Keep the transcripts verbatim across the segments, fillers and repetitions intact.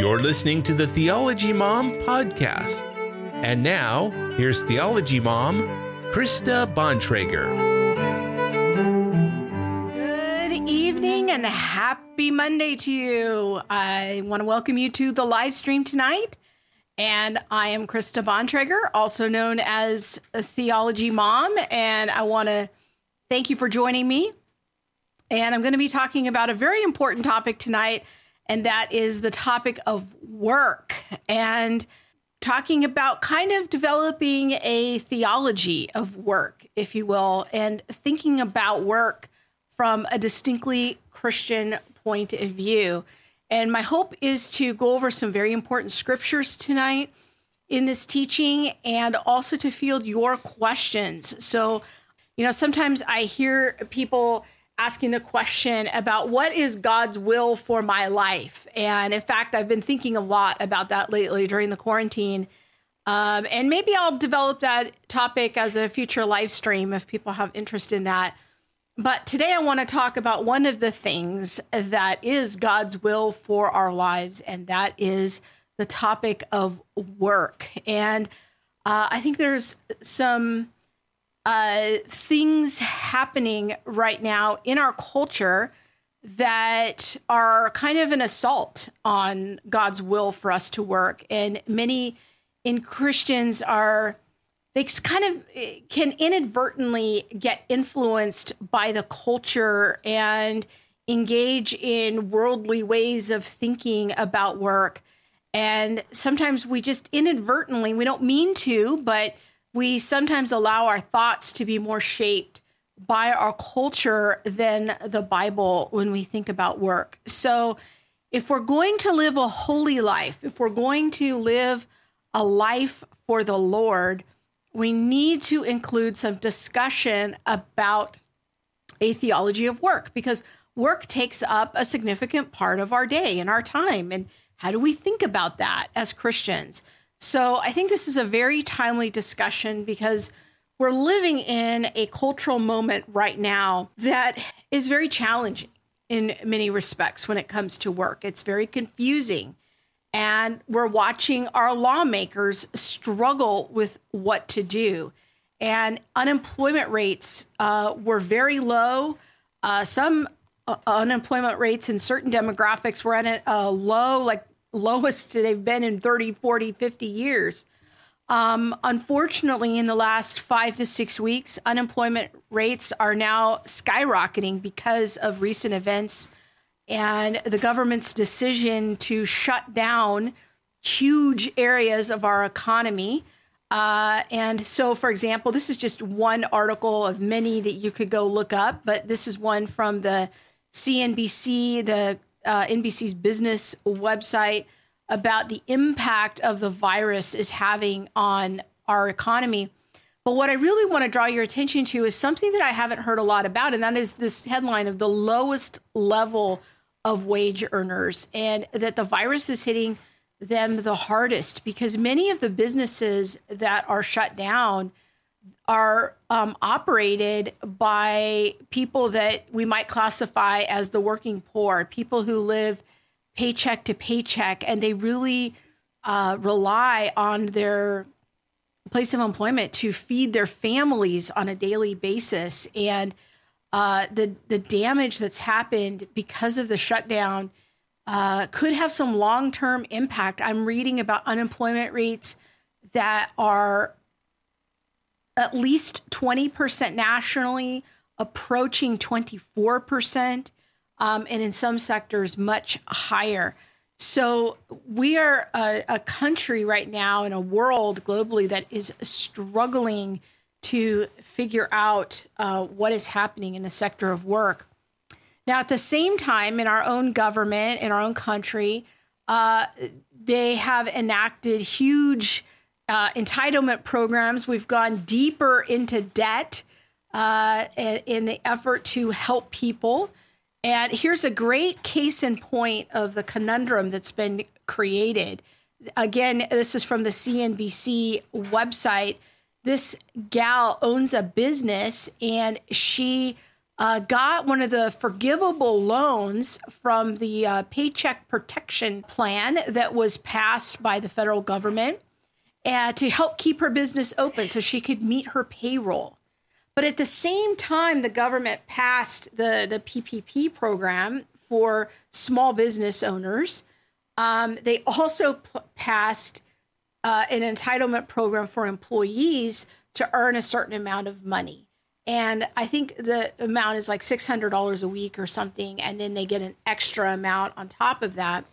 You're listening to the Theology Mom podcast. And now, here's Theology Mom, Krista Bontrager. Good evening and happy Monday to you. I want to welcome you to the live stream tonight. And I am Krista Bontrager, also known as Theology Mom. And I want to thank you for joining me. And I'm going to be talking about a very important topic tonight, and that is the topic of work and talking about kind of developing a theology of work, if you will, and thinking about work from a distinctly Christian point of view. And my hope is to go over some very important scriptures tonight in this teaching and also to field your questions. So, you know, sometimes I hear people asking the question about what is God's will for my life. And in fact, I've been thinking a lot about that lately during the quarantine. Um, and maybe I'll develop that topic as a future live stream if people have interest in that. But today I want to talk about one of the things that is God's will for our lives, and that is the topic of work. And uh, I think there's some Uh, things happening right now in our culture that are kind of an assault on God's will for us to work. And many in Christians are, they kind of can inadvertently get influenced by the culture and engage in worldly ways of thinking about work. And sometimes we just inadvertently, we don't mean to, but we sometimes allow our thoughts to be more shaped by our culture than the Bible when we think about work. So if we're going to live a holy life, if we're going to live a life for the Lord, we need to include some discussion about a theology of work, because work takes up a significant part of our day and our time. And how do we think about that as Christians? So I think this is a very timely discussion because we're living in a cultural moment right now that is very challenging in many respects when it comes to work. It's very confusing, and we're watching our lawmakers struggle with what to do. And unemployment rates uh, were very low. Uh, some uh, unemployment rates in certain demographics were at a, a low, like lowest they've been in thirty, forty, fifty years. Um, unfortunately, in the last five to six weeks, unemployment rates are now skyrocketing because of recent events and the government's decision to shut down huge areas of our economy. Uh, and so, for example, this is just one article of many that you could go look up, but this is one from the C N B C, the Uh, N B C's business website, about the impact of the virus is having on our economy. But what I really want to draw your attention to is something that I haven't heard a lot about, and that is this headline of the lowest level of wage earners, and that the virus is hitting them the hardest because many of the businesses that are shut down are um, operated by people that we might classify as the working poor, people who live paycheck to paycheck, and they really uh, rely on their place of employment to feed their families on a daily basis. And uh, the, the damage that's happened because of the shutdown uh, could have some long-term impact. I'm reading about unemployment rates that are at least twenty percent nationally, approaching twenty-four percent, um, and in some sectors much higher. So we are a, a country right now in a world globally that is struggling to figure out uh, what is happening in the sector of work. Now, at the same time, in our own government, in our own country, uh, they have enacted huge Uh, entitlement programs. We've gone deeper into debt uh, in the effort to help people. And here's a great case in point of the conundrum that's been created. Again, this is from the C N B C website. This gal owns a business, and she uh, got one of the forgivable loans from the uh, Paycheck Protection Plan that was passed by the federal government uh, to help keep her business open so she could meet her payroll. But at the same time, the government passed the, the P P P program for small business owners. Um, they also p- passed uh, an entitlement program for employees to earn a certain amount of money. And I think the amount is like six hundred dollars a week or something, and then they get an extra amount on top of that.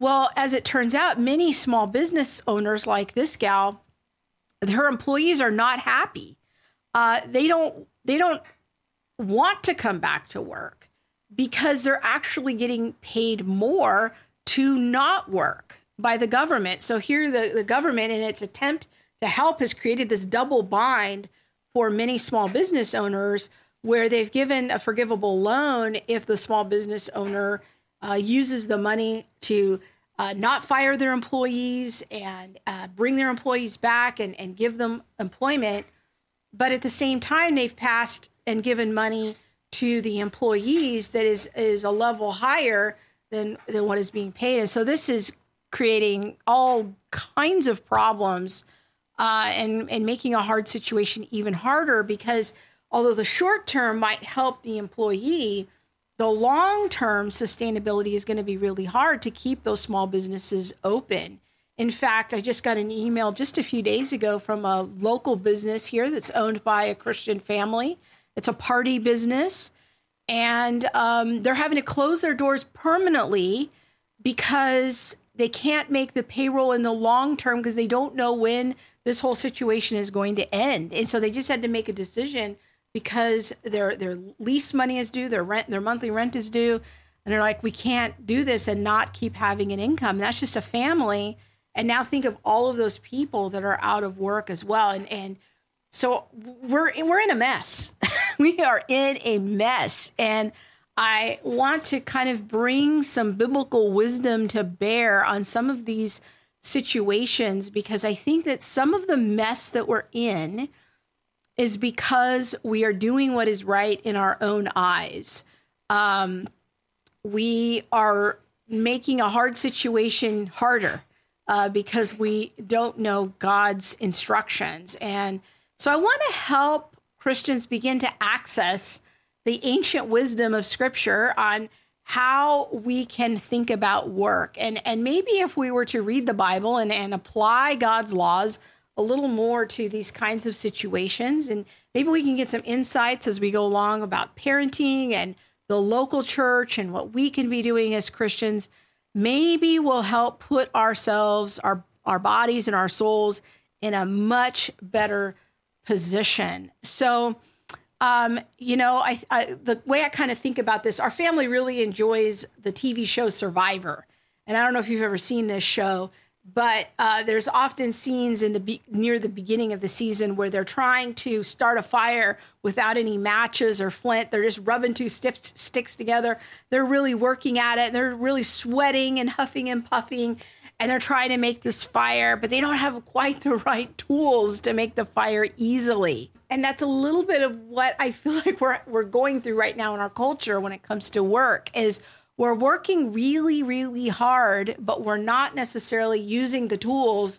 Well, as it turns out, many small business owners like this gal, her employees are not happy. Uh, they don't they don't want to come back to work because they're actually getting paid more to not work by the government. So here the, the government, in its attempt to help, has created this double bind for many small business owners where they've given a forgivable loan if the small business owner uh, uses the money to uh, not fire their employees and uh, bring their employees back and, and give them employment. But at the same time, they've passed and given money to the employees that is is a level higher than, than what is being paid. And so this is creating all kinds of problems uh, and, and making a hard situation even harder, because although the short term might help the employee, the long-term sustainability is going to be really hard to keep those small businesses open. In fact, I just got an email just a few days ago from a local business here that's owned by a Christian family. It's a party business, and um, they're having to close their doors permanently because they can't make the payroll in the long term because they don't know when this whole situation is going to end. And so they just had to make a decision because their their lease money is due, their rent, their monthly rent is due, and they're like, we can't do this and not keep having an income. That's just a family. And now think of all of those people that are out of work as well. And and so we're we're in a mess. We are in a mess. And I want to kind of bring some biblical wisdom to bear on some of these situations, because I think that some of the mess that we're in is because we are doing what is right in our own eyes. Um, we are making a hard situation harder. Uh, because we don't know God's instructions. And so I want to help Christians begin to access the ancient wisdom of Scripture on how we can think about work. And and maybe if we were to read the Bible and, and apply God's laws a little more to these kinds of situations, and maybe we can get some insights as we go along about parenting and the local church and what we can be doing as Christians. Maybe we'll help put ourselves, our, our bodies and our souls in a much better position. So, um, you know, I, I the way I kind of think about this, our family really enjoys the T V show Survivor. And I don't know if you've ever seen this show, but uh, there's often scenes in the be- near the beginning of the season where they're trying to start a fire without any matches or flint. They're just rubbing two sticks, sticks together. They're really working at it. They're really sweating and huffing and puffing, and they're trying to make this fire, but they don't have quite the right tools to make the fire easily. And that's a little bit of what I feel like we're we're going through right now in our culture when it comes to work is, we're working really, really hard, but we're not necessarily using the tools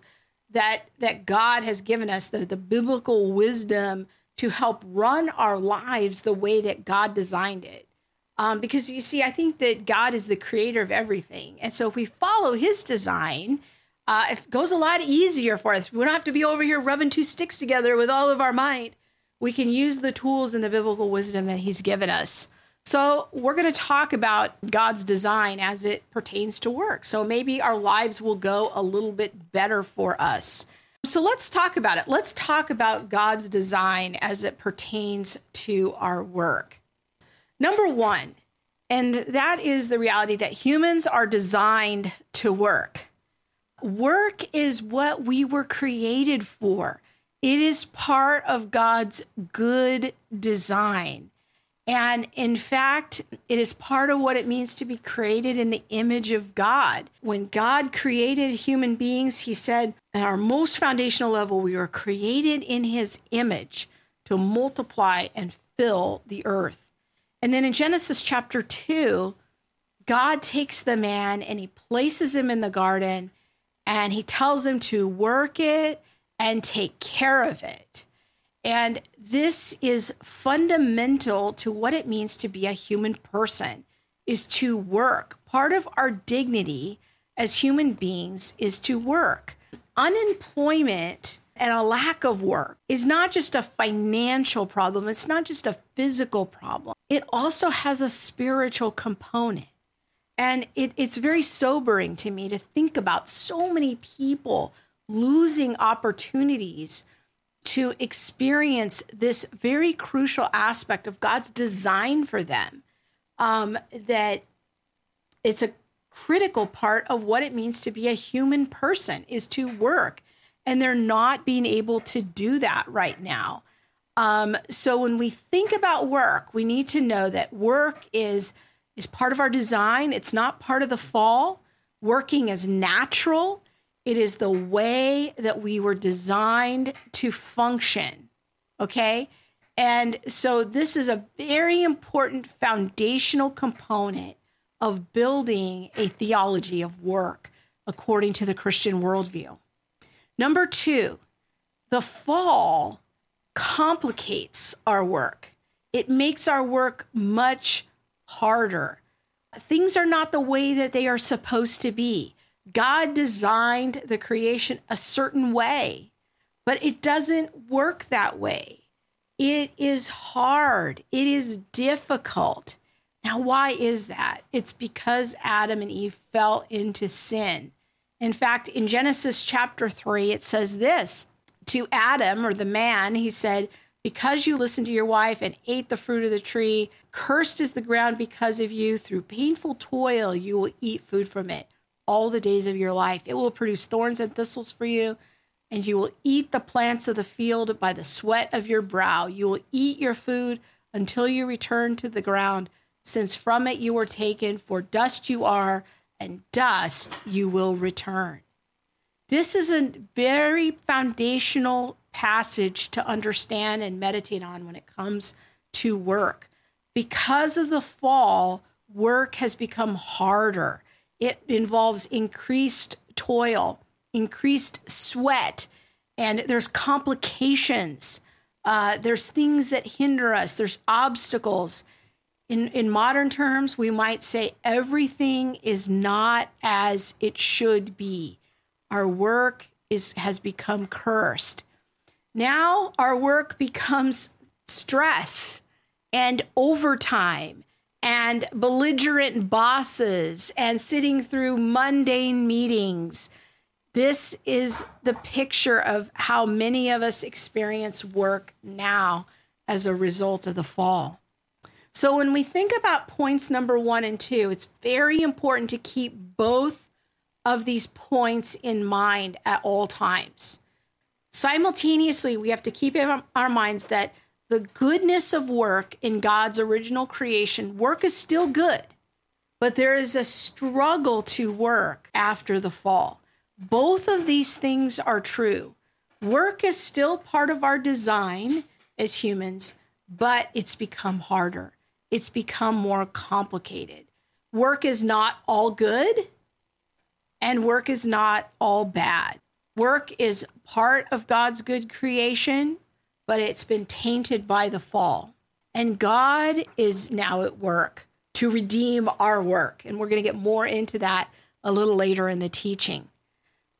that that God has given us, the, the biblical wisdom to help run our lives the way that God designed it. Um, because, you see, I think that God is the creator of everything. And so if we follow his design, uh, it goes a lot easier for us. We don't have to be over here rubbing two sticks together with all of our might. We can use the tools and the biblical wisdom that he's given us. So we're going to talk about God's design as it pertains to work. So maybe our lives will go a little bit better for us. So let's talk about it. Let's talk about God's design as it pertains to our work. Number one, and that is the reality that humans are designed to work. Work is what we were created for. It is part of God's good design. And in fact, it is part of what it means to be created in the image of God. When God created human beings, he said, at our most foundational level, we were created in his image to multiply and fill the earth. And then in Genesis chapter two, God takes the man and he places him in the garden and he tells him to work it and take care of it. And this is fundamental to what it means to be a human person, is to work. Part of our dignity as human beings is to work. Unemployment and a lack of work is not just a financial problem. It's not just a physical problem. It also has a spiritual component. And it, it's very sobering to me to think about so many people losing opportunities to experience this very crucial aspect of God's design for them, um, that it's a critical part of what it means to be a human person is to work. And they're not being able to do that right now. Um, so when we think about work, we need to know that work is is part of our design. It's not part of the fall. Working is natural. It is the way that we were designed to function, okay? And so this is a very important foundational component of building a theology of work according to the Christian worldview. Number two, the fall complicates our work. It makes our work much harder. Things are not the way that they are supposed to be. God designed the creation a certain way, but it doesn't work that way. It is hard. It is difficult. Now, why is that? It's because Adam and Eve fell into sin. In fact, in Genesis chapter three, it says this to Adam, or the man, he said, because you listened to your wife and ate the fruit of the tree, cursed is the ground because of you. Through painful toil, you will eat food from it all the days of your life. It will produce thorns and thistles for you, and you will eat the plants of the field by the sweat of your brow. You will eat your food until you return to the ground, since from it you were taken, for dust you are, and dust you will return. This is a very foundational passage to understand and meditate on when it comes to work. Because of the fall, work has become harder. It involves increased toil, increased sweat, and there's complications. Uh, there's things that hinder us. There's obstacles. In, in modern terms, we might say everything is not as it should be. Our work is has become cursed. Now our work becomes stress and overtime and belligerent bosses and sitting through mundane meetings. This is the picture of how many of us experience work now as a result of the fall. So when we think about points number one and two, it's very important to keep both of these points in mind at all times. Simultaneously, we have to keep in our minds that the goodness of work in God's original creation, work is still good, but there is a struggle to work after the fall. Both of these things are true. Work is still part of our design as humans, but it's become harder. It's become more complicated. Work is not all good, and work is not all bad. Work is part of God's good creation, but it's been tainted by the fall. And God is now at work to redeem our work. And we're going to get more into that a little later in the teaching.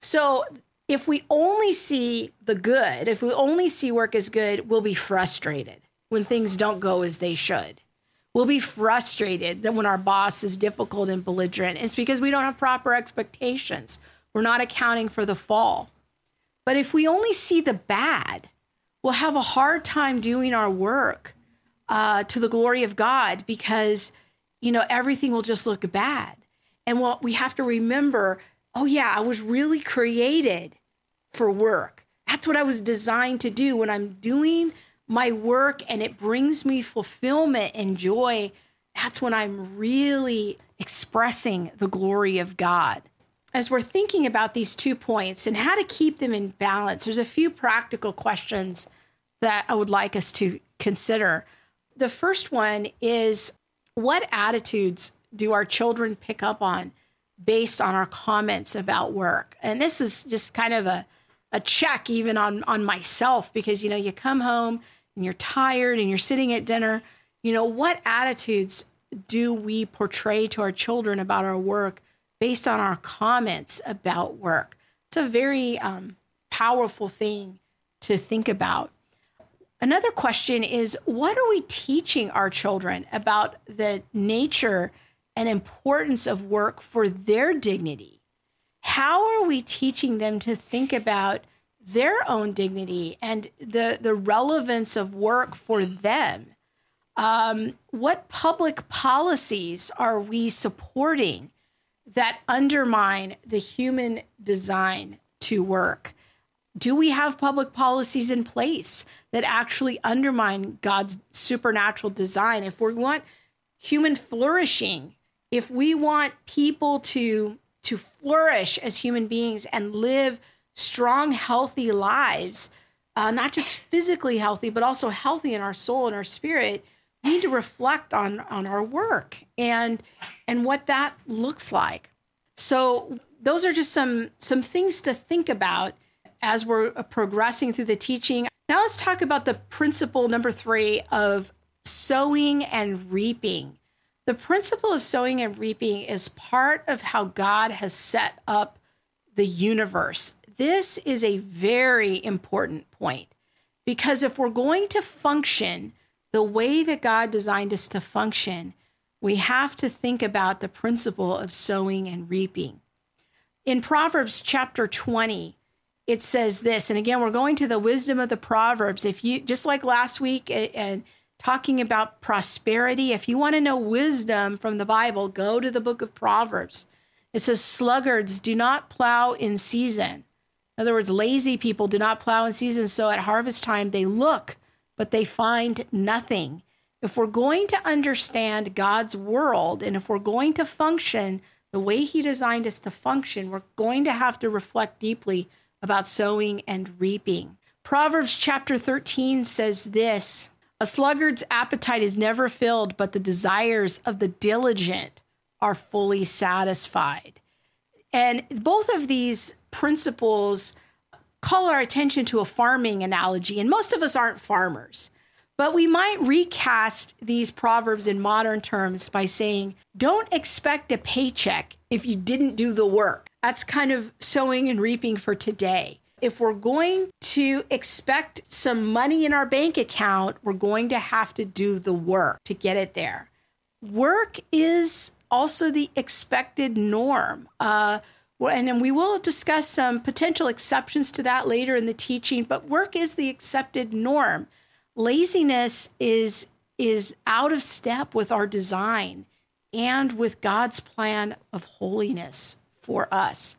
So if we only see the good, if we only see work as good, we'll be frustrated when things don't go as they should. We'll be frustrated that when our boss is difficult and belligerent, it's because we don't have proper expectations. We're not accounting for the fall. But if we only see the bad, we'll have a hard time doing our work uh, to the glory of God, because, you know, everything will just look bad. And what we have to remember, oh yeah, I was really created for work. That's what I was designed to do. When I'm doing my work and it brings me fulfillment and joy, that's when I'm really expressing the glory of God. As we're thinking about these two points and how to keep them in balance, there's a few practical questions that I would like us to consider. The first one is, what attitudes do our children pick up on based on our comments about work? And this is just kind of a, a check even on, on myself, because, you know, you come home and you're tired and you're sitting at dinner. You know, what attitudes do we portray to our children about our work based on our comments about work? It's a very um, powerful thing to think about. Another question is, what are we teaching our children about the nature and importance of work for their dignity? How are we teaching them to think about their own dignity and the, the relevance of work for them? Um, what public policies are we supporting that undermine the human design to work? Do we have public policies in place that actually undermine God's supernatural design? If we want human flourishing, if we want people to, to flourish as human beings and live strong, healthy lives, uh, not just physically healthy, but also healthy in our soul and our spirit, we need to reflect on, on our work and, and what that looks like. So those are just some, some things to think about as we're progressing through the teaching. Now let's talk about the principle number three of sowing and reaping. The principle of sowing and reaping is part of how God has set up the universe. This is a very important point, because if we're going to function the way that God designed us to function, we have to think about the principle of sowing and reaping. In Proverbs chapter twenty, it says this, and again, we're going to the wisdom of the Proverbs. If you, just like last week and, and talking about prosperity, if you want to know wisdom from the Bible, go to the book of Proverbs. It says, sluggards do not plow in season. In other words, lazy people do not plow in season. So at harvest time, they look, but they find nothing. If we're going to understand God's world, and if we're going to function the way he designed us to function, we're going to have to reflect deeply about sowing and reaping. Proverbs chapter thirteen says this, a sluggard's appetite is never filled, but the desires of the diligent are fully satisfied. And both of these principles call our attention to a farming analogy. And most of us aren't farmers, but we might recast these proverbs in modern terms by saying, don't expect a paycheck if you didn't do the work. That's kind of sowing and reaping for today. If we're going to expect some money in our bank account, we're going to have to do the work to get it there. Work is also the expected norm. Uh, and then we will discuss some potential exceptions to that later in the teaching, but work is the accepted norm. Laziness is, is out of step with our design and with God's plan of holiness for us.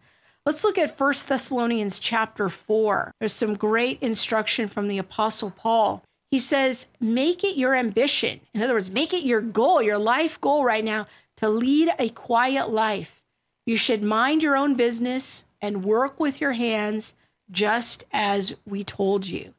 Let's look at First Thessalonians chapter four. There's some great instruction from the Apostle Paul. He says, make it your ambition. In other words, make it your goal, your life goal right now, to lead a quiet life. You should mind your own business and work with your hands, just as we told you.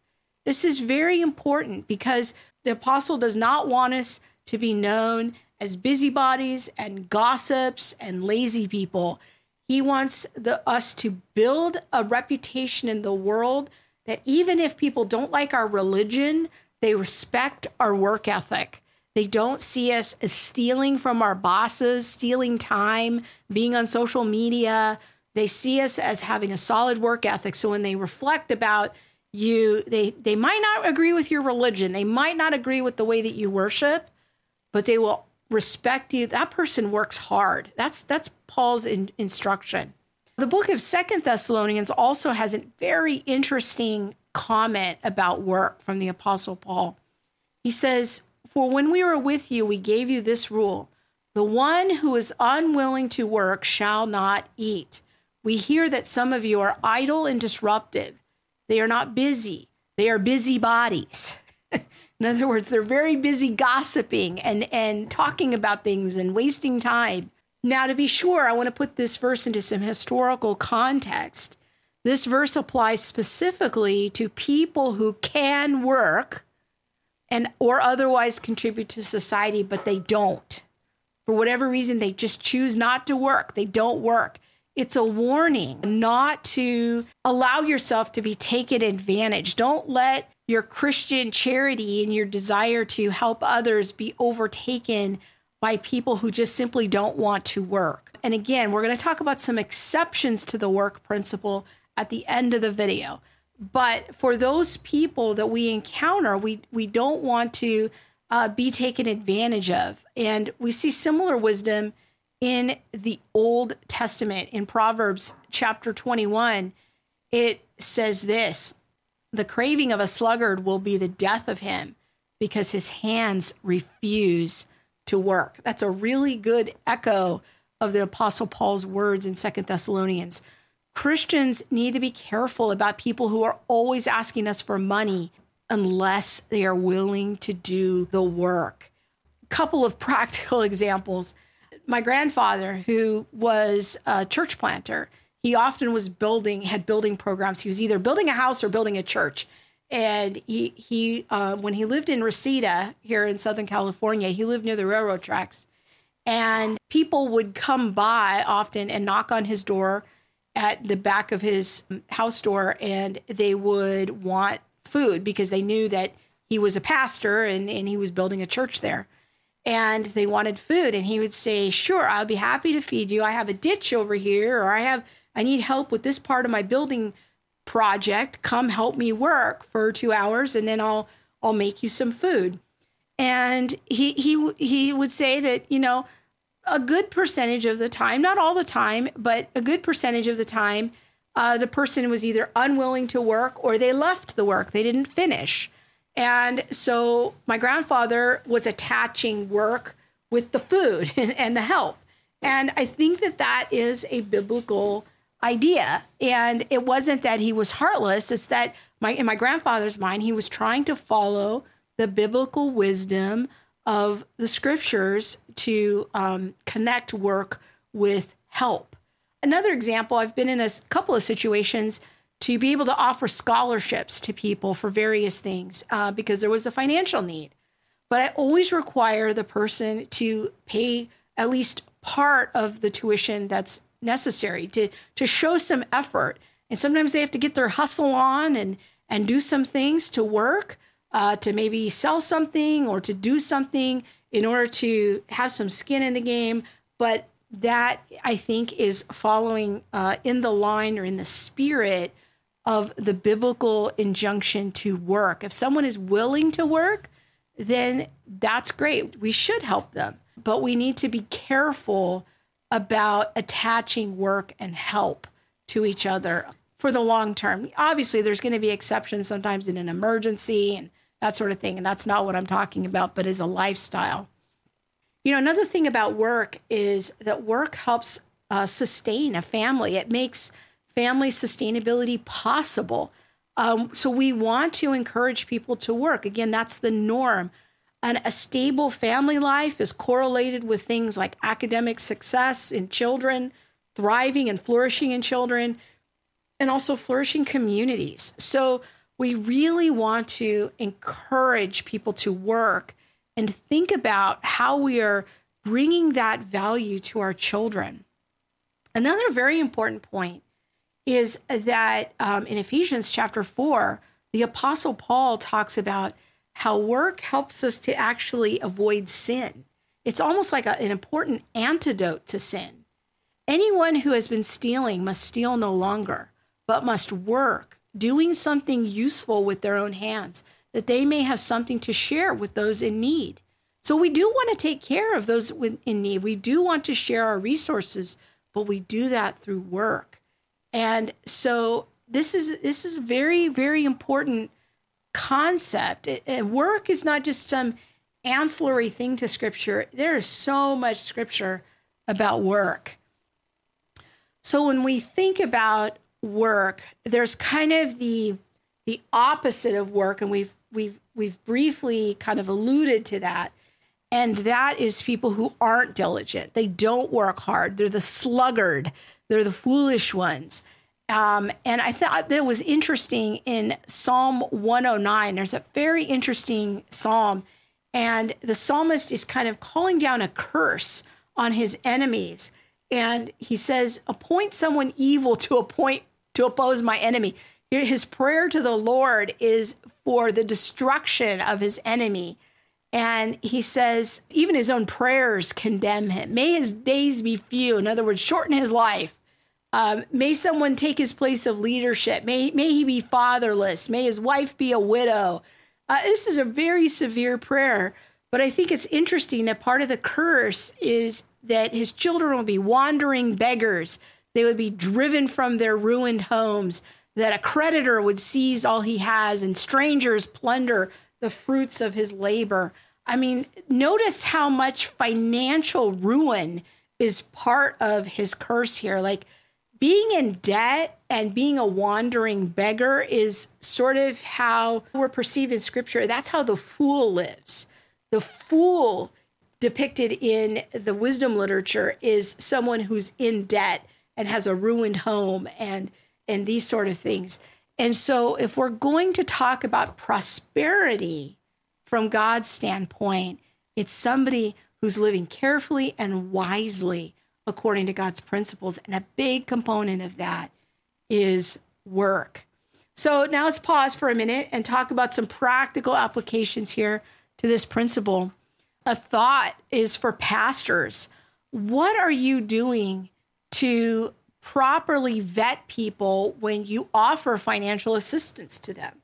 This is very important, because the apostle does not want us to be known as busybodies and gossips and lazy people. He wants the, us to build a reputation in the world that even if people don't like our religion, they respect our work ethic. They don't see us as stealing from our bosses, stealing time, being on social media. They see us as having a solid work ethic. So when they reflect about you, they, they might not agree with your religion. They might not agree with the way that you worship, but they will respect you. That person works hard. That's that's Paul's in, instruction. The book of Second Thessalonians also has a very interesting comment about work from the Apostle Paul. He says, for when we were with you, we gave you this rule. The one who is unwilling to work shall not eat. We hear that some of you are idle and disruptive. They are not busy. They are busybodies. In other words, they're very busy gossiping and, and talking about things and wasting time. Now, to be sure, I want to put this verse into some historical context. This verse applies specifically to people who can work, and or otherwise contribute to society, but they don't. For whatever reason, they just choose not to work. They don't work. It's a warning not to allow yourself to be taken advantage. Don't let your Christian charity and your desire to help others be overtaken by people who just simply don't want to work. And again, we're going to talk about some exceptions to the work principle at the end of the video. But for those people that we encounter, we, we don't want to uh, be taken advantage of. And we see similar wisdom in the Old Testament. In Proverbs chapter twenty-one, it says this: the craving of a sluggard will be the death of him, because his hands refuse to work. That's a really good echo of the Apostle Paul's words in Second Thessalonians. Christians need to be careful about people who are always asking us for money unless they are willing to do the work. A couple of practical examples. My grandfather, who was a church planter, he often was building, had building programs. He was either building a house or building a church. And he, he uh, when he lived in Reseda here in Southern California, he lived near the railroad tracks. And people would come by often and knock on his door at the back of his house door, and they would want food because they knew that he was a pastor and, and he was building a church there. And they wanted food, and he would say, sure, I'll be happy to feed you. I have a ditch over here, or I have, I need help with this part of my building project. Come help me work for two hours, and then I'll, I'll make you some food. And he, he, he would say that, you know, a good percentage of the time, not all the time, but a good percentage of the time, uh, the person was either unwilling to work or they left the work. They didn't finish. And so my grandfather was attaching work with the food and, and the help. And I think that that is a biblical idea. And it wasn't that he was heartless. It's that my, in my grandfather's mind, he was trying to follow the biblical wisdom of the scriptures to um, connect work with help. Another example, I've been in a couple of situations to be able to offer scholarships to people for various things uh, because there was a financial need. But I always require the person to pay at least part of the tuition that's necessary to, to show some effort. And sometimes they have to get their hustle on and, and do some things to work, uh, to maybe sell something or to do something in order to have some skin in the game. But that, I think, is following uh, in the line or in the spirit of the biblical injunction to work. If someone is willing to work, then that's great. We should help them, but we need to be careful about attaching work and help to each other for the long term. Obviously, there's going to be exceptions sometimes in an emergency and that sort of thing, and that's not what I'm talking about, but as a lifestyle. You know, another thing about work is that work helps uh, sustain a family. It makes family sustainability possible. Um, so we want to encourage people to work. Again, that's the norm. And a stable family life is correlated with things like academic success in children, thriving and flourishing in children, and also flourishing communities. So we really want to encourage people to work and think about how we are bringing that value to our children. Another very important point is that um, in Ephesians chapter four, the Apostle Paul talks about how work helps us to actually avoid sin. It's almost like a, an important antidote to sin. Anyone who has been stealing must steal no longer, but must work, doing something useful with their own hands, that they may have something to share with those in need. So we do want to take care of those in need. We do want to share our resources, but we do that through work. And so this is this is a very, very important concept. It, it, work is not just some ancillary thing to Scripture. There is so much Scripture about work. So when we think about work, there's kind of the the opposite of work, and we've we've we've briefly kind of alluded to that, and that is people who aren't diligent. They don't work hard. They're the sluggard. They're the foolish ones. Um, and I thought that was interesting in Psalm one oh nine. There's a very interesting psalm. And the psalmist is kind of calling down a curse on his enemies. And he says, appoint someone evil to appoint to oppose my enemy. His prayer to the Lord is for the destruction of his enemy. And he says, even his own prayers condemn him. May his days be few. In other words, shorten his life. Um, may someone take his place of leadership. May, may he be fatherless. May his wife be a widow. Uh, this is a very severe prayer, but I think it's interesting that part of the curse is that his children will be wandering beggars. They would be driven from their ruined homes, that a creditor would seize all he has, and strangers plunder the fruits of his labor. I mean, notice how much financial ruin is part of his curse here. Like, being in debt and being a wandering beggar is sort of how we're perceived in Scripture. That's how the fool lives. The fool depicted in the wisdom literature is someone who's in debt and has a ruined home and, and these sort of things. And so if we're going to talk about prosperity from God's standpoint, it's somebody who's living carefully and wisely according to God's principles. And a big component of that is work. So now let's pause for a minute and talk about some practical applications here to this principle. A thought is for pastors. What are you doing to properly vet people when you offer financial assistance to them?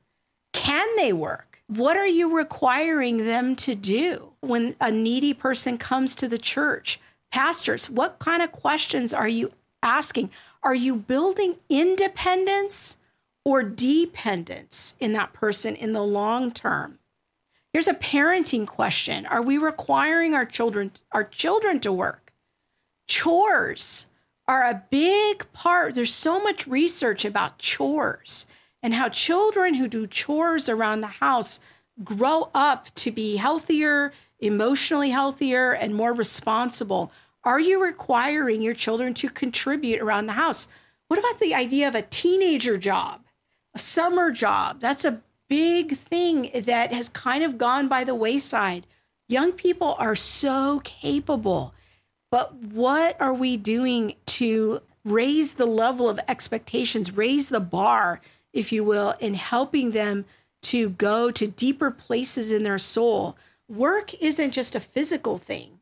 Can they work? What are you requiring them to do when a needy person comes to the church? Pastors, what kind of questions are you asking? Are you building independence or dependence in that person in the long term? Here's a parenting question. Are we requiring our children, our children to work? Chores are a big part. There's so much research about chores and how children who do chores around the house grow up to be healthier, emotionally healthier, and more responsible. Are you requiring your children to contribute around the house? What about the idea of a teenager job, a summer job? That's a big thing that has kind of gone by the wayside. Young people are so capable, but what are we doing to raise the level of expectations, raise the bar, if you will, in helping them to go to deeper places in their soul? Work isn't just a physical thing.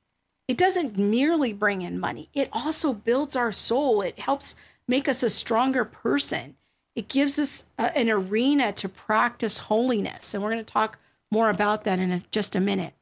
It doesn't merely bring in money. It also builds our soul. It helps make us a stronger person. It gives us a, an arena to practice holiness. And we're going to talk more about that in a, just a minute.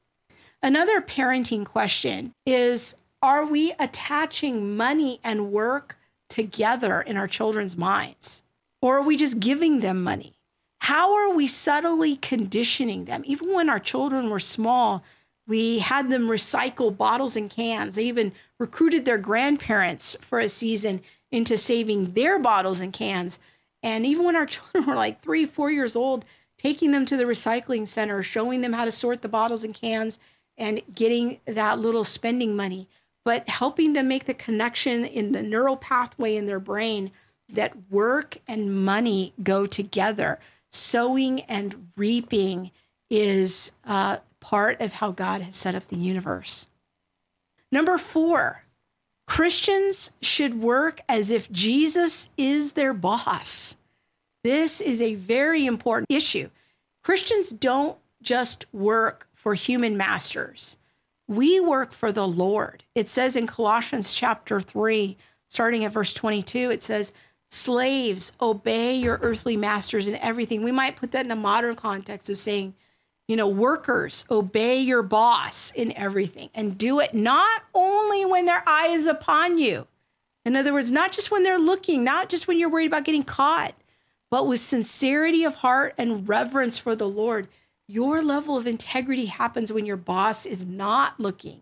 Another parenting question is, are we attaching money and work together in our children's minds? Or are we just giving them money? How are we subtly conditioning them? Even when our children were small, we had them recycle bottles and cans. They even recruited their grandparents for a season into saving their bottles and cans. And even when our children were like three, four years old, taking them to the recycling center, showing them how to sort the bottles and cans and getting that little spending money, but helping them make the connection in the neural pathway in their brain that work and money go together. Sowing and reaping is uh, part of how God has set up the universe. Number four, Christians should work as if Jesus is their boss. This is a very important issue. Christians don't just work for human masters. We work for the Lord. It says in Colossians chapter three, starting at verse twenty-two, it says, slaves, obey your earthly masters in everything. We might put that in a modern context of saying, you know, workers, obey your boss in everything and do it not only when their eye is upon you. In other words, not just when they're looking, not just when you're worried about getting caught, but with sincerity of heart and reverence for the Lord. Your level of integrity happens when your boss is not looking.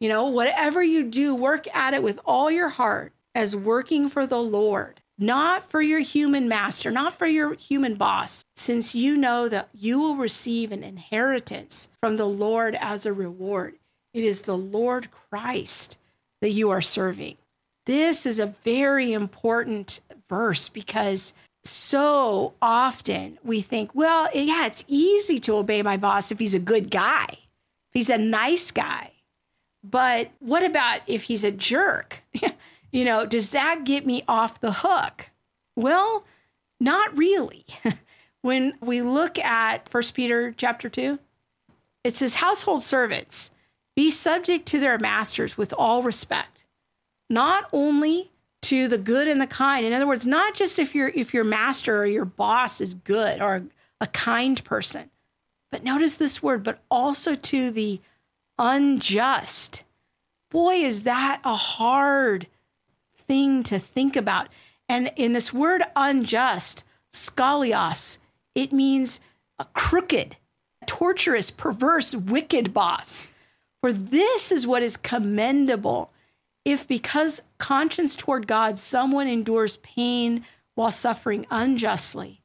You know, whatever you do, work at it with all your heart as working for the Lord. Not for your human master, not for your human boss, since you know that you will receive an inheritance from the Lord as a reward. It is the Lord Christ that you are serving. This is a very important verse, because so often we think, well, yeah, it's easy to obey my boss if he's a good guy, if he's a nice guy. But what about if he's a jerk? You know, does that get me off the hook? Well, not really. When we look at First Peter chapter two, it says, household servants, be subject to their masters with all respect, not only to the good and the kind. In other words, not just if your if your master or your boss is good or a kind person, but notice this word, but also to the unjust. Boy, is that a hard thing to think about. And in this word unjust, scolios, it means a crooked, torturous, perverse, wicked boss. For this is what is commendable, if because conscience toward God, someone endures pain while suffering unjustly.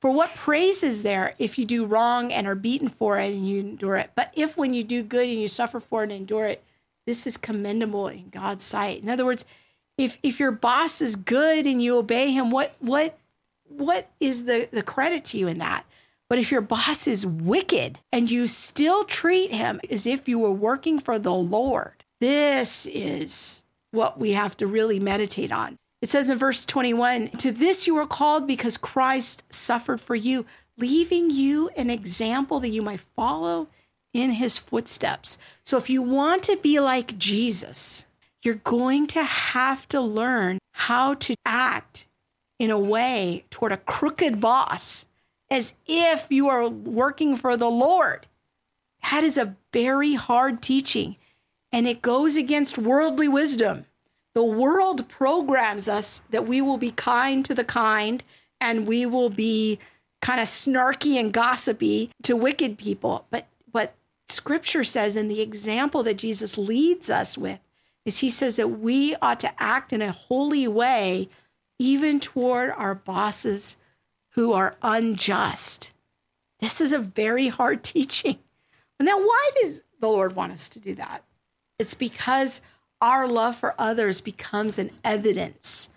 For what praise is there if you do wrong and are beaten for it and you endure it? But if when you do good and you suffer for it and endure it, this is commendable in God's sight. In other words, if if your boss is good and you obey him, what what what is the, the credit to you in that? But if your boss is wicked and you still treat him as if you were working for the Lord, this is what we have to really meditate on. It says in verse twenty-one, to this you were called because Christ suffered for you, leaving you an example that you might follow in his footsteps. So if you want to be like Jesus, you're going to have to learn how to act in a way toward a crooked boss as if you are working for the Lord. That is a very hard teaching, and it goes against worldly wisdom. The world programs us that we will be kind to the kind, and we will be kind of snarky and gossipy to wicked people. But what Scripture says, and the example that Jesus leads us with, is he says that we ought to act in a holy way, even toward our bosses who are unjust. This is a very hard teaching. Now, why does the Lord want us to do that? It's because our love for others becomes an evidence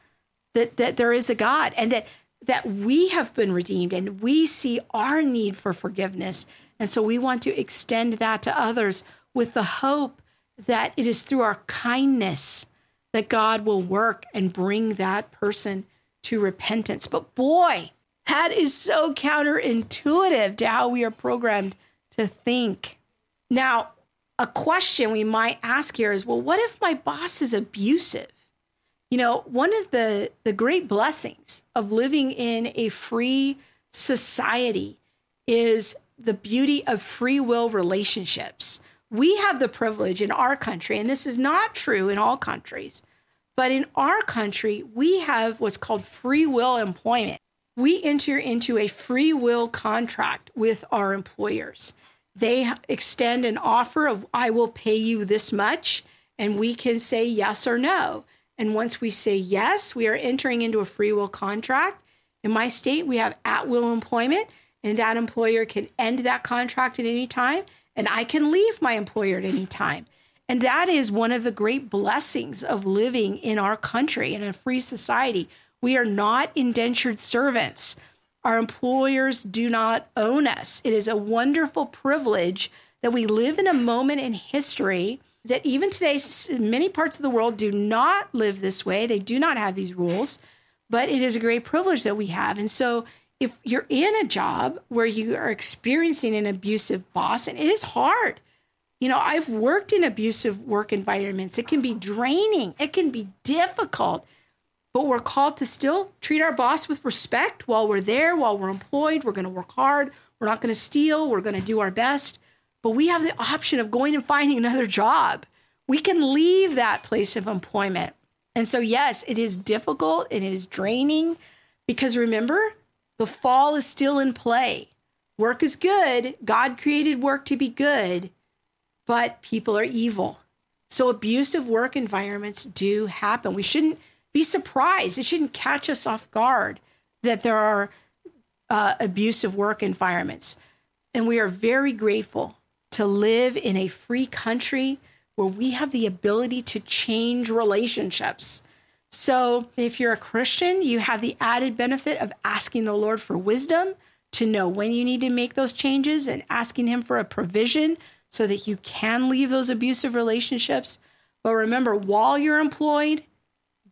that, that there is a God, and that, that we have been redeemed, and we see our need for forgiveness. And so we want to extend that to others with the hope that it is through our kindness that God will work and bring that person to repentance. But boy, that is so counterintuitive to how we are programmed to think. Now, a question we might ask here is, well, what if my boss is abusive? You know, one of the, the great blessings of living in a free society is the beauty of free will relationships. We have the privilege in our country, and this is not true in all countries, but in our country, we have what's called free will employment. We enter into a free will contract with our employers. They extend an offer of, I will pay you this much, and we can say yes or no. And once we say yes, we are entering into a free will contract. In my state, we have at-will employment, and that employer can end that contract at any time, and I can leave my employer at any time. And that is one of the great blessings of living in our country, in a free society. We are not indentured servants. Our employers do not own us. It is a wonderful privilege that we live in a moment in history that even today, many parts of the world do not live this way. They do not have these rules, but it is a great privilege that we have. And so if you're in a job where you are experiencing an abusive boss, and it is hard. You know, I've worked in abusive work environments. It can be draining. It can be difficult. But we're called to still treat our boss with respect while we're there, while we're employed. We're going to work hard. We're not going to steal. We're going to do our best. But we have the option of going and finding another job. We can leave that place of employment. And so, yes, it is difficult. It is draining because, remember, the fall is still in play. Work is good. God created work to be good, but people are evil. So abusive work environments do happen. We shouldn't be surprised. It shouldn't catch us off guard that there are uh, abusive work environments. And we are very grateful to live in a free country where we have the ability to change relationships. So if you're a Christian, you have the added benefit of asking the Lord for wisdom to know when you need to make those changes and asking him for a provision so that you can leave those abusive relationships. But remember, while you're employed,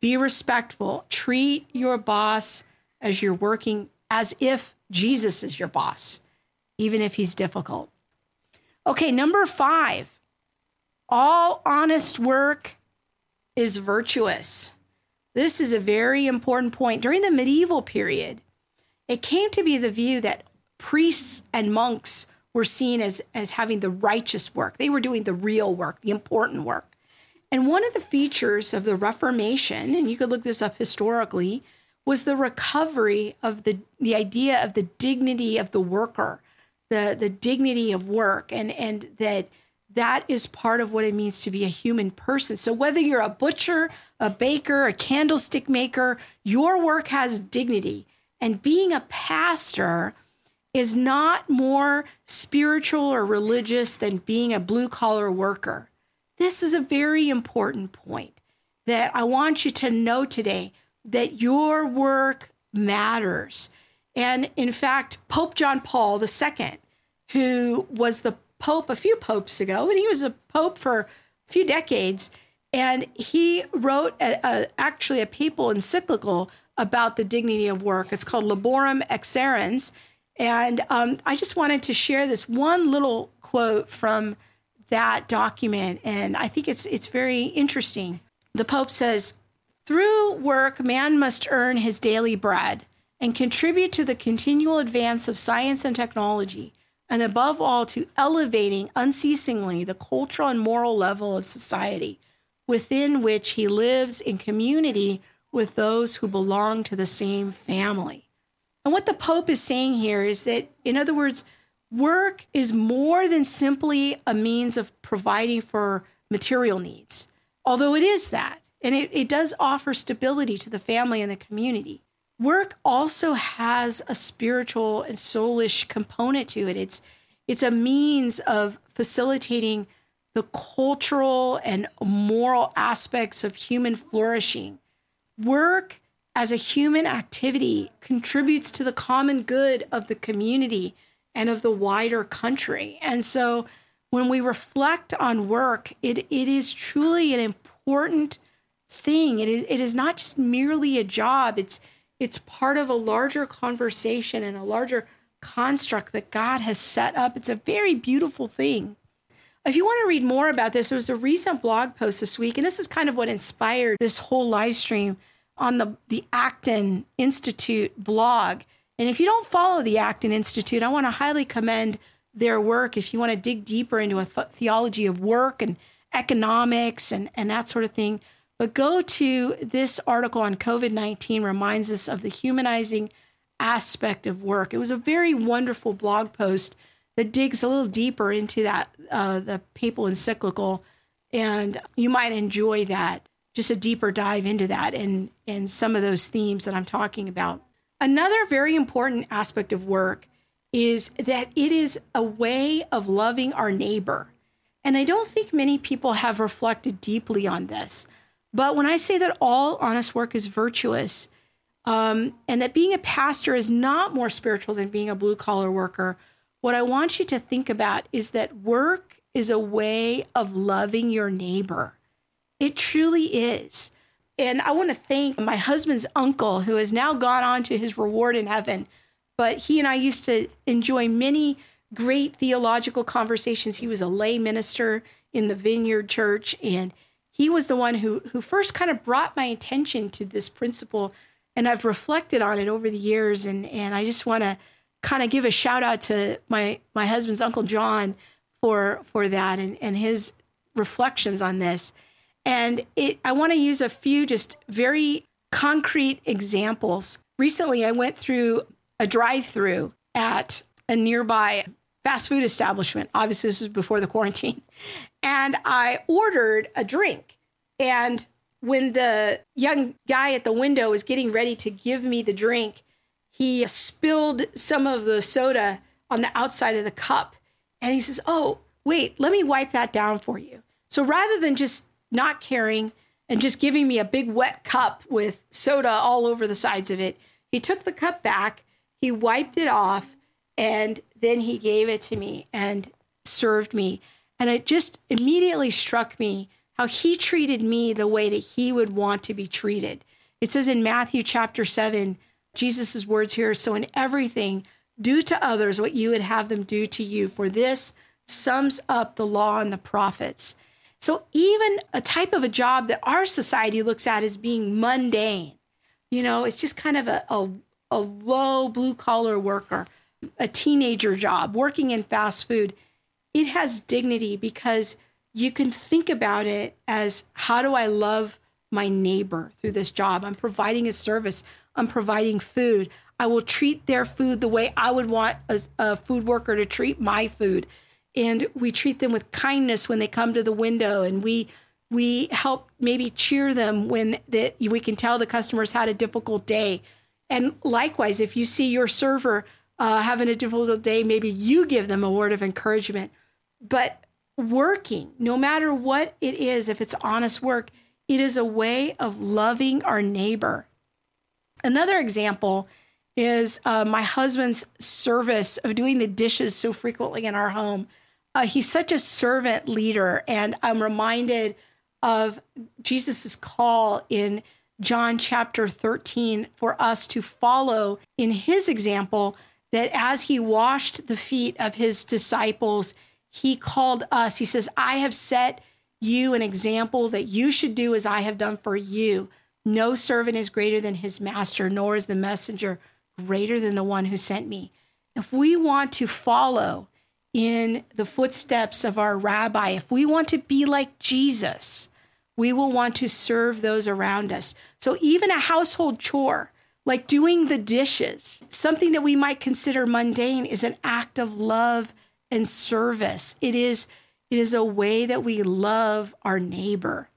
be respectful. Treat your boss as you're working as if Jesus is your boss, even if he's difficult. Okay, number five, all honest work is virtuous. This is a very important point. During the medieval period, it came to be the view that priests and monks were seen as, as having the righteous work. They were doing the real work, the important work. And one of the features of the Reformation, and you could look this up historically, was the recovery of the, the idea of the dignity of the worker, the, the dignity of work, and, and that that is part of what it means to be a human person. So whether you're a butcher, a baker, a candlestick maker, your work has dignity. And being a pastor is not more spiritual or religious than being a blue-collar worker. This is a very important point that I want you to know today, that your work matters. And in fact, Pope John Paul the Second, who was the Pope a few popes ago, and he was a Pope for a few decades, and he wrote a, a, actually a papal encyclical about the dignity of work. It's called Laborem Exercens. And um, I just wanted to share this one little quote from that document, and I think it's it's very interesting. The Pope says, "Through work, man must earn his daily bread and contribute to the continual advance of science and technology, and above all to elevating unceasingly the cultural and moral level of society, within which he lives in community with those who belong to the same family." And what the Pope is saying here is that, in other words, work is more than simply a means of providing for material needs, although it is that. And it, it does offer stability to the family and the community. Work also has a spiritual and soulish component to it. It's, it's a means of facilitating the cultural and moral aspects of human flourishing. Work as a human activity contributes to the common good of the community and of the wider country. And so when we reflect on work, it it is truly an important thing. It is it is not just merely a job. It's it's part of a larger conversation and a larger construct that God has set up. It's a very beautiful thing. If you want to read more about this, there was a recent blog post this week, and this is kind of what inspired this whole live stream on the, the Acton Institute blog. And if you don't follow the Acton Institute, I want to highly commend their work. If you want to dig deeper into a th- theology of work and economics and, and that sort of thing, but go to this article on covid nineteen reminds us of the humanizing aspect of work. It was a very wonderful blog post that digs a little deeper into that, uh, the papal encyclical, and you might enjoy that, just a deeper dive into that and, and some of those themes that I'm talking about. Another very important aspect of work is that it is a way of loving our neighbor. And I don't think many people have reflected deeply on this. But when I say that all honest work is virtuous, um, and that being a pastor is not more spiritual than being a blue-collar worker, what I want you to think about is that work is a way of loving your neighbor. It truly is. And I want to thank my husband's uncle, who has now gone on to his reward in heaven. But he and I used to enjoy many great theological conversations. He was a lay minister in the Vineyard Church, and he was the one who, who first kind of brought my attention to this principle. And I've reflected on it over the years. And, and I just want to kind of give a shout out to my, my husband's Uncle John for, for that and, and his reflections on this. And it, I want to use a few just very concrete examples. Recently, I went through a drive-through at a nearby fast food establishment. Obviously, this was before the quarantine. And I ordered a drink. And when the young guy at the window was getting ready to give me the drink, he spilled some of the soda on the outside of the cup. And he says, "Oh, wait, let me wipe that down for you." So rather than just not caring, and just giving me a big wet cup with soda all over the sides of it. He took the cup back, he wiped it off, and then he gave it to me and served me. And it just immediately struck me how he treated me the way that he would want to be treated. It says in Matthew chapter seven, Jesus' words here, "So in everything, do to others what you would have them do to you, for this sums up the law and the prophets." So even a type of a job that our society looks at as being mundane, you know, it's just kind of a, a, a low blue-collar worker, a teenager job, working in fast food, it has dignity because you can think about it as, how do I love my neighbor through this job? I'm providing a service. I'm providing food. I will treat their food the way I would want a, a food worker to treat my food. And we treat them with kindness when they come to the window. And we we help maybe cheer them when the, we can tell the customer's had a difficult day. And likewise, if you see your server uh, having a difficult day, maybe you give them a word of encouragement. But working, no matter what it is, if it's honest work, it is a way of loving our neighbor. Another example is uh, my husband's service of doing the dishes so frequently in our home. Uh, he's such a servant leader, and I'm reminded of Jesus's call in John chapter thirteen for us to follow in his example, that as he washed the feet of his disciples, he called us. He says, "I have set you an example that you should do as I have done for you. No servant is greater than his master, nor is the messenger greater than the one who sent me." If we want to follow in the footsteps of our rabbi, if we want to be like Jesus, we will want to serve those around us. So even a household chore, like doing the dishes, something that we might consider mundane, is an act of love and service. It is, it is a way that we love our neighbor.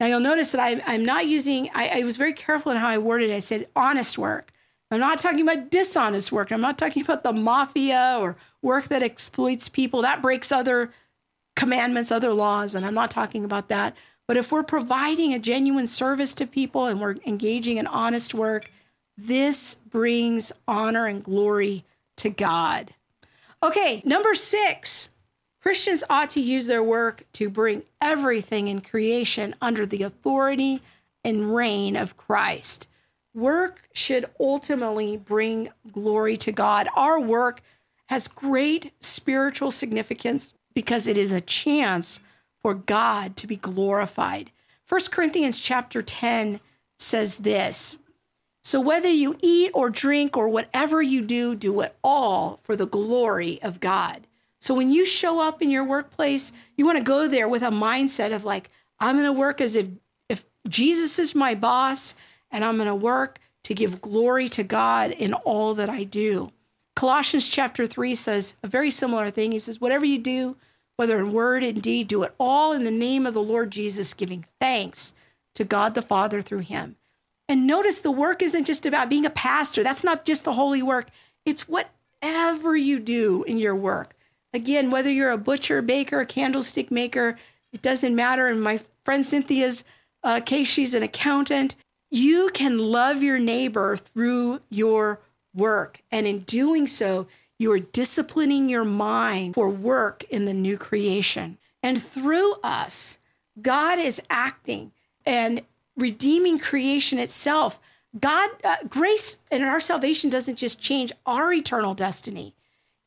Now, you'll notice that I, I'm not using, I, I was very careful in how I worded it. I said honest work. I'm not talking about dishonest work. I'm not talking about the mafia or work that exploits people. That breaks other commandments, other laws, and I'm not talking about that. But if we're providing a genuine service to people and we're engaging in honest work, this brings honor and glory to God. Okay, number six. Christians ought to use their work to bring everything in creation under the authority and reign of Christ. Work should ultimately bring glory to God. Our work has great spiritual significance because it is a chance for God to be glorified. First Corinthians chapter ten says this, "So whether you eat or drink or whatever you do, do it all for the glory of God." So when you show up in your workplace, you want to go there with a mindset of like, I'm going to work as if, if Jesus is my boss, and I'm going to work to give glory to God in all that I do. Colossians chapter three says a very similar thing. He says, "Whatever you do, whether in word and deed, do it all in the name of the Lord Jesus, giving thanks to God the Father through him." And notice the work isn't just about being a pastor. That's not just the holy work. It's whatever you do in your work. Again, whether you're a butcher, baker, candlestick maker, it doesn't matter. In my friend Cynthia's uh, case, she's an accountant. You can love your neighbor through your work. And in doing so, you are disciplining your mind for work in the new creation. And through us, God is acting and redeeming creation itself. God, uh, grace and our salvation doesn't just change our eternal destiny.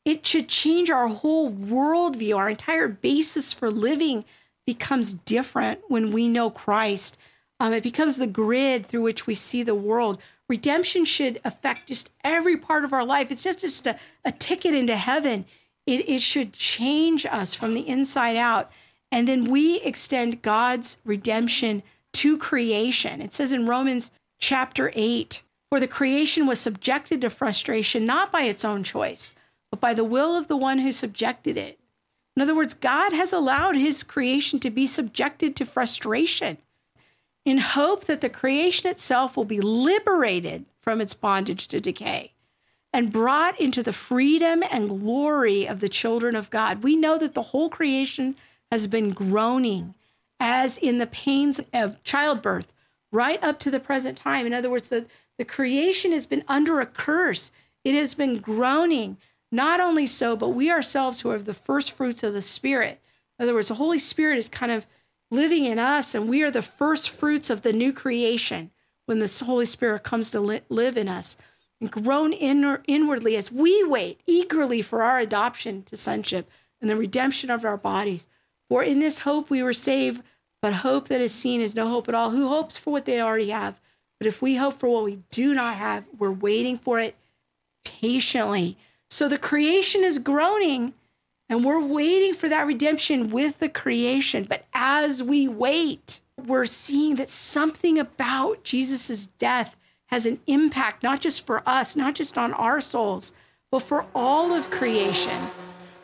It should change our whole worldview. Our entire basis for living becomes different when we know Christ. Um, it becomes the grid through which we see the world. Redemption should affect just every part of our life. It's just, just a, a ticket into heaven. It, it should change us from the inside out. And then we extend God's redemption to creation. It says in Romans chapter eight, "For the creation was subjected to frustration, not by its own choice, but by the will of the one who subjected it." In other words, God has allowed his creation to be subjected to frustration in hope that the creation itself will be liberated from its bondage to decay and brought into the freedom and glory of the children of God. We know that the whole creation has been groaning as in the pains of childbirth, right up to the present time. In other words, the, the creation has been under a curse. It has been groaning. Not only so, but we ourselves who are the first fruits of the Spirit. In other words, the Holy Spirit is kind of living in us, and we are the first fruits of the new creation when the Holy Spirit comes to li- live in us. And groan in- inwardly as we wait eagerly for our adoption to sonship and the redemption of our bodies. For in this hope we were saved, but hope that is seen is no hope at all. Who hopes for what they already have? But if we hope for what we do not have, we're waiting for it patiently. So the creation is groaning, and we're waiting for that redemption with the creation. But as we wait, we're seeing that something about Jesus's death has an impact, not just for us, not just on our souls, but for all of creation.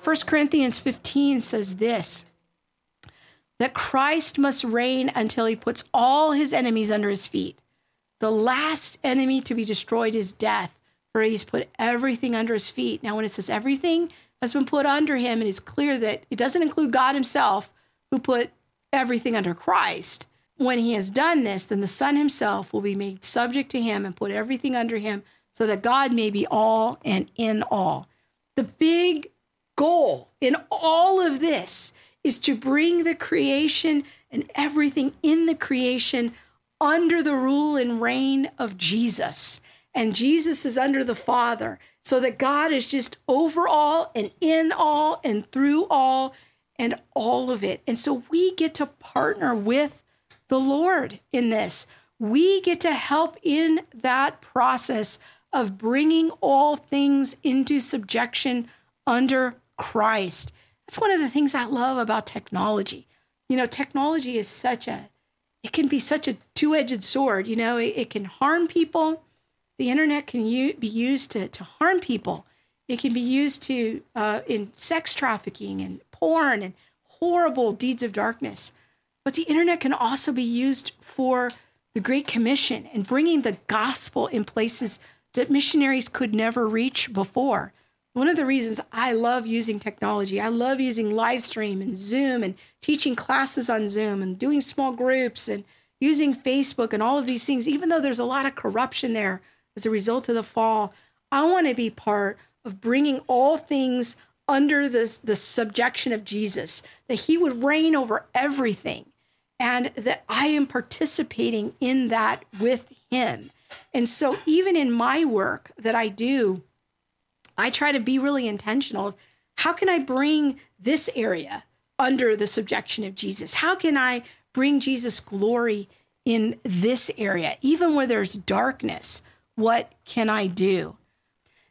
First Corinthians fifteen says this, that Christ must reign until he puts all his enemies under his feet. The last enemy to be destroyed is death, for he's put everything under his feet. Now, when it says everything has been put under him, it is clear that it doesn't include God himself, who put everything under Christ. When he has done this, then the Son himself will be made subject to him and put everything under him, so that God may be all and in all. The big goal in all of this is to bring the creation and everything in the creation under the rule and reign of Jesus. And Jesus is under the Father, so that God is just over all and in all and through all and all of it. And so we get to partner with the Lord in this. We get to help in that process of bringing all things into subjection under Christ. That's one of the things I love about technology. You know, technology is such a, it can be such a two-edged sword. You know, it, it can harm people. The internet can u- be used to, to harm people. It can be used to, uh, in sex trafficking and porn and horrible deeds of darkness. But the internet can also be used for the Great Commission and bringing the gospel in places that missionaries could never reach before. One of the reasons I love using technology, I love using live stream and Zoom and teaching classes on Zoom and doing small groups and using Facebook and all of these things, even though there's a lot of corruption there as a result of the fall, I want to be part of bringing all things under this, the subjection of Jesus, that he would reign over everything and that I am participating in that with him. And so even in my work that I do, I try to be really intentional of how can I bring this area under the subjection of Jesus? How can I bring Jesus' glory in this area? Even where there's darkness, what can I do?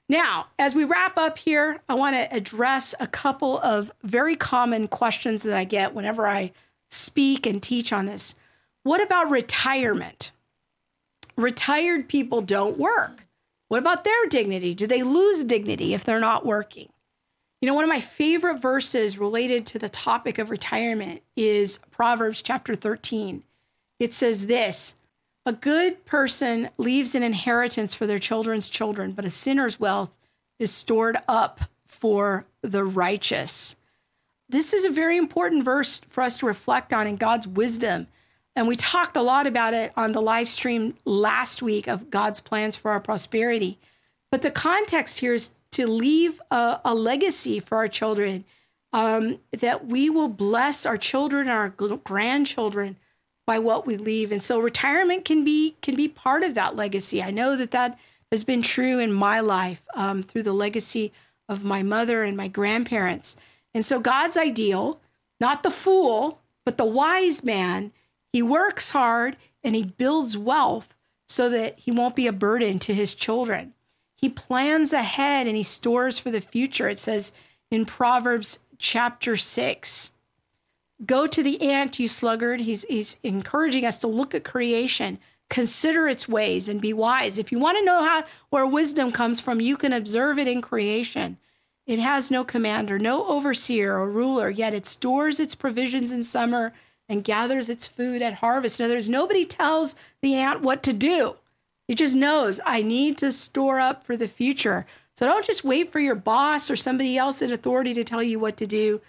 Now, as we wrap up here, I want to address a couple of very common questions that I get whenever I speak and teach on this. What about retirement? Retired people don't work. What about their dignity? Do they lose dignity if they're not working? You know, one of my favorite verses related to the topic of retirement is Proverbs chapter thirteen. It says this, a good person leaves an inheritance for their children's children, but a sinner's wealth is stored up for the righteous. This is a very important verse for us to reflect on in God's wisdom. And we talked a lot about it on the live stream last week of God's plans for our prosperity. But the context here is to leave a, a legacy for our children, um, that we will bless our children, our grandchildren by what we leave. And so retirement can be can be part of that legacy. I know that that has been true in my life um, through the legacy of my mother and my grandparents. And so God's ideal, not the fool, but the wise man, he works hard and he builds wealth so that he won't be a burden to his children. He plans ahead and he stores for the future. It says in Proverbs chapter six, go to the ant, you sluggard. He's, he's encouraging us to look at creation, consider its ways and be wise. If you want to know how where wisdom comes from, you can observe it in creation. It has no commander, no overseer or ruler, yet it stores its provisions in summer and gathers its food at harvest. Now, there's nobody tells the ant what to do. It just knows, I need to store up for the future. So don't just wait for your boss or somebody else in authority to tell you what to do.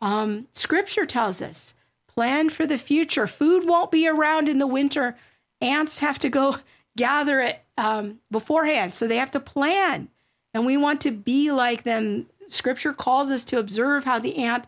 Um, scripture tells us, Plan for the future. Food won't be around in the winter. Ants have to go gather it um, beforehand. So they have to plan. And we want to be like them. Scripture calls us to observe how the ant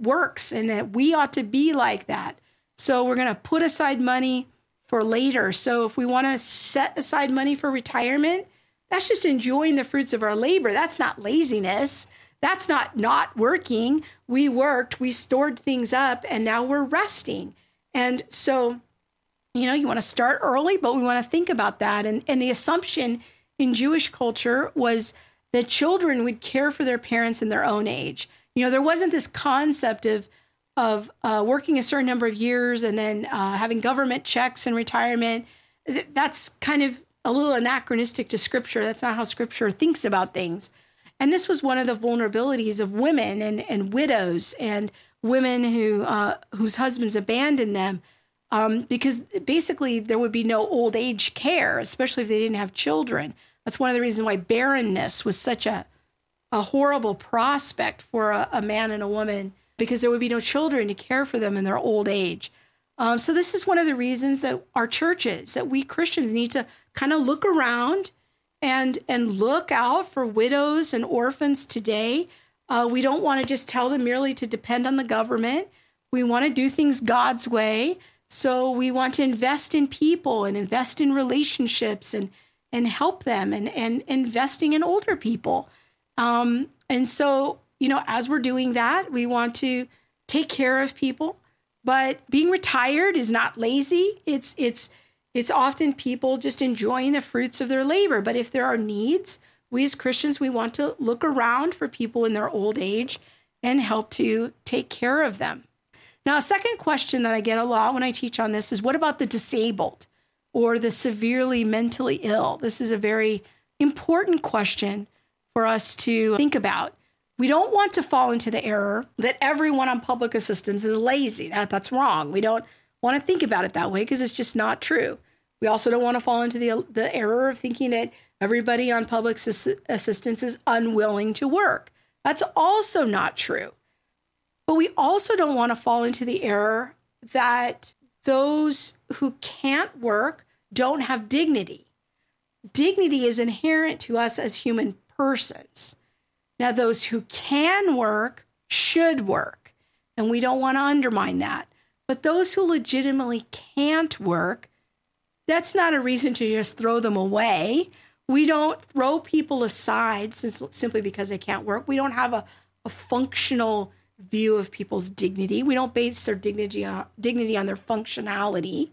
works, and that we ought to be like that. So we're going to put aside money for later. So if we want to set aside money for retirement, that's just enjoying the fruits of our labor. That's not laziness. That's not not working. We worked, we stored things up, and now we're resting. And so, you know, you want to start early, but we want to think about that. And, and the assumption in Jewish culture was that children would care for their parents in their own age. You know, there wasn't this concept of of uh, working a certain number of years and then uh, having government checks and retirement. That's kind of a little anachronistic to Scripture. That's not how Scripture thinks about things. And this was one of the vulnerabilities of women and, and widows and women who uh, whose husbands abandoned them, um, because basically there would be no old age care, especially if they didn't have children. That's one of the reasons why barrenness was such a, a horrible prospect for a, a man and a woman, because there would be no children to care for them in their old age. Um, so this is one of the reasons that our churches, that we Christians need to kind of look around and and look out for widows and orphans today. Uh, we don't want to just tell them merely to depend on the government. We want to do things God's way. So we want to invest in people and invest in relationships and and help them, and, and investing in older people. Um, and so, you know, as we're doing that, we want to take care of people. But being retired is not lazy. It's it's it's often people just enjoying the fruits of their labor. But if there are needs, we as Christians, we want to look around for people in their old age and help to take care of them. Now, a second question that I get a lot when I teach on this is, what about the disabled or the severely mentally ill? This is a very important question for us to think about. We don't want to fall into the error that everyone on public assistance is lazy. That, that's wrong. We don't want to think about it that way because it's just not true. We also don't want to fall into the, the error of thinking that everybody on public sus- assistance is unwilling to work. That's also not true. But we also don't want to fall into the error that those who can't work don't have dignity. Dignity is inherent to us as human persons. Now, those who can work should work, and we don't want to undermine that. But those who legitimately can't work, that's not a reason to just throw them away. We don't throw people aside since, simply because they can't work. We don't have a, a functional view of people's dignity. We don't base their dignity on, dignity on their functionality.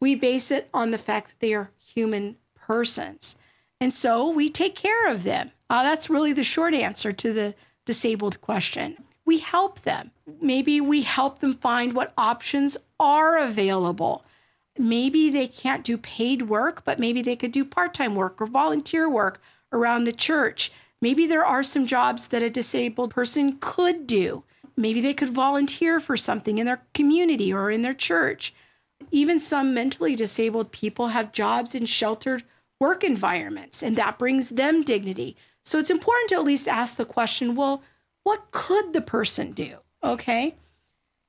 We base it on the fact that they are human persons. And so we take care of them. Uh, that's really the short answer to the disabled question. We help them. Maybe we help them find what options are available. Maybe they can't do paid work, but maybe they could do part-time work or volunteer work around the church. Maybe there are some jobs that a disabled person could do. Maybe they could volunteer for something in their community or in their church. Even some mentally disabled people have jobs in sheltered work environments, and that brings them dignity. So it's important to at least ask the question, well, what could the person do? Okay.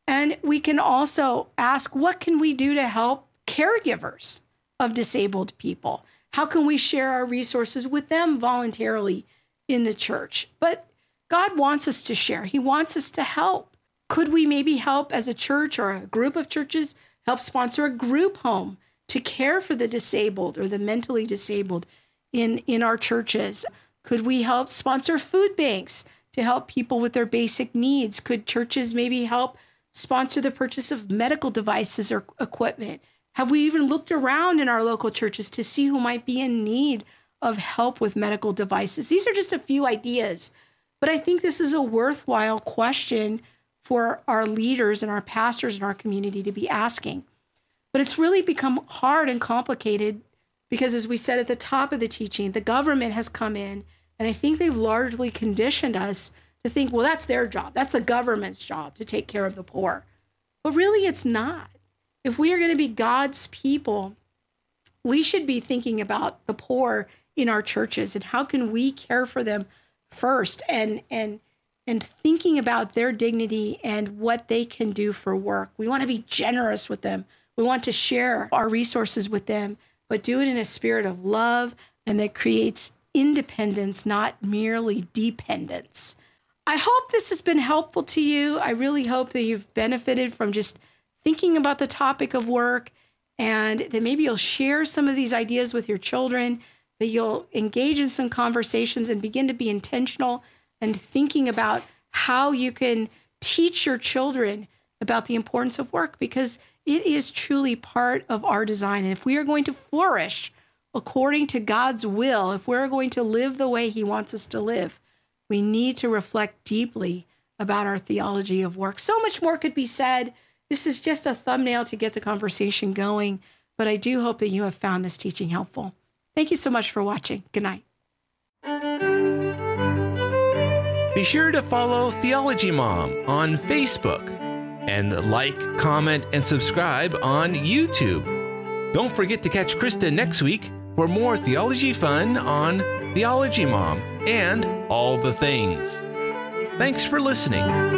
And we can also ask, what can we do to help caregivers of disabled people? How can we share our resources with them voluntarily in the church? But God wants us to share. He wants us to help. Could we maybe help as a church or a group of churches, help sponsor a group home to care for the disabled or the mentally disabled in, in our churches? Could we help sponsor food banks to help people with their basic needs? Could churches maybe help sponsor the purchase of medical devices or equipment? Have we even looked around in our local churches to see who might be in need of help with medical devices? These are just a few ideas, but I think this is a worthwhile question for our leaders and our pastors and our community to be asking. But it's really become hard and complicated because, as we said at the top of the teaching, the government has come in, and I think they've largely conditioned us to think, well, that's their job. That's the government's job to take care of the poor. But really, it's not. If we are going to be God's people, we should be thinking about the poor in our churches and how can we care for them first and and and thinking about their dignity and what they can do for work. We want to be generous with them. We want to share our resources with them, but do it in a spirit of love and that creates independence, not merely dependence. I hope this has been helpful to you. I really hope that you've benefited from just thinking about the topic of work and that maybe you'll share some of these ideas with your children, that you'll engage in some conversations and begin to be intentional and thinking about how you can teach your children about the importance of work, because it is truly part of our design. And if we are going to flourish according to God's will, if we're going to live the way he wants us to live, we need to reflect deeply about our theology of work. So much more could be said. This is just a thumbnail to get the conversation going, but I do hope that you have found this teaching helpful. Thank you so much for watching. Good night. Be sure to follow Theology Mom on Facebook and like, comment, and subscribe on YouTube. Don't forget to catch Krista next week for more theology fun on Theology Mom and all the things. Thanks for listening.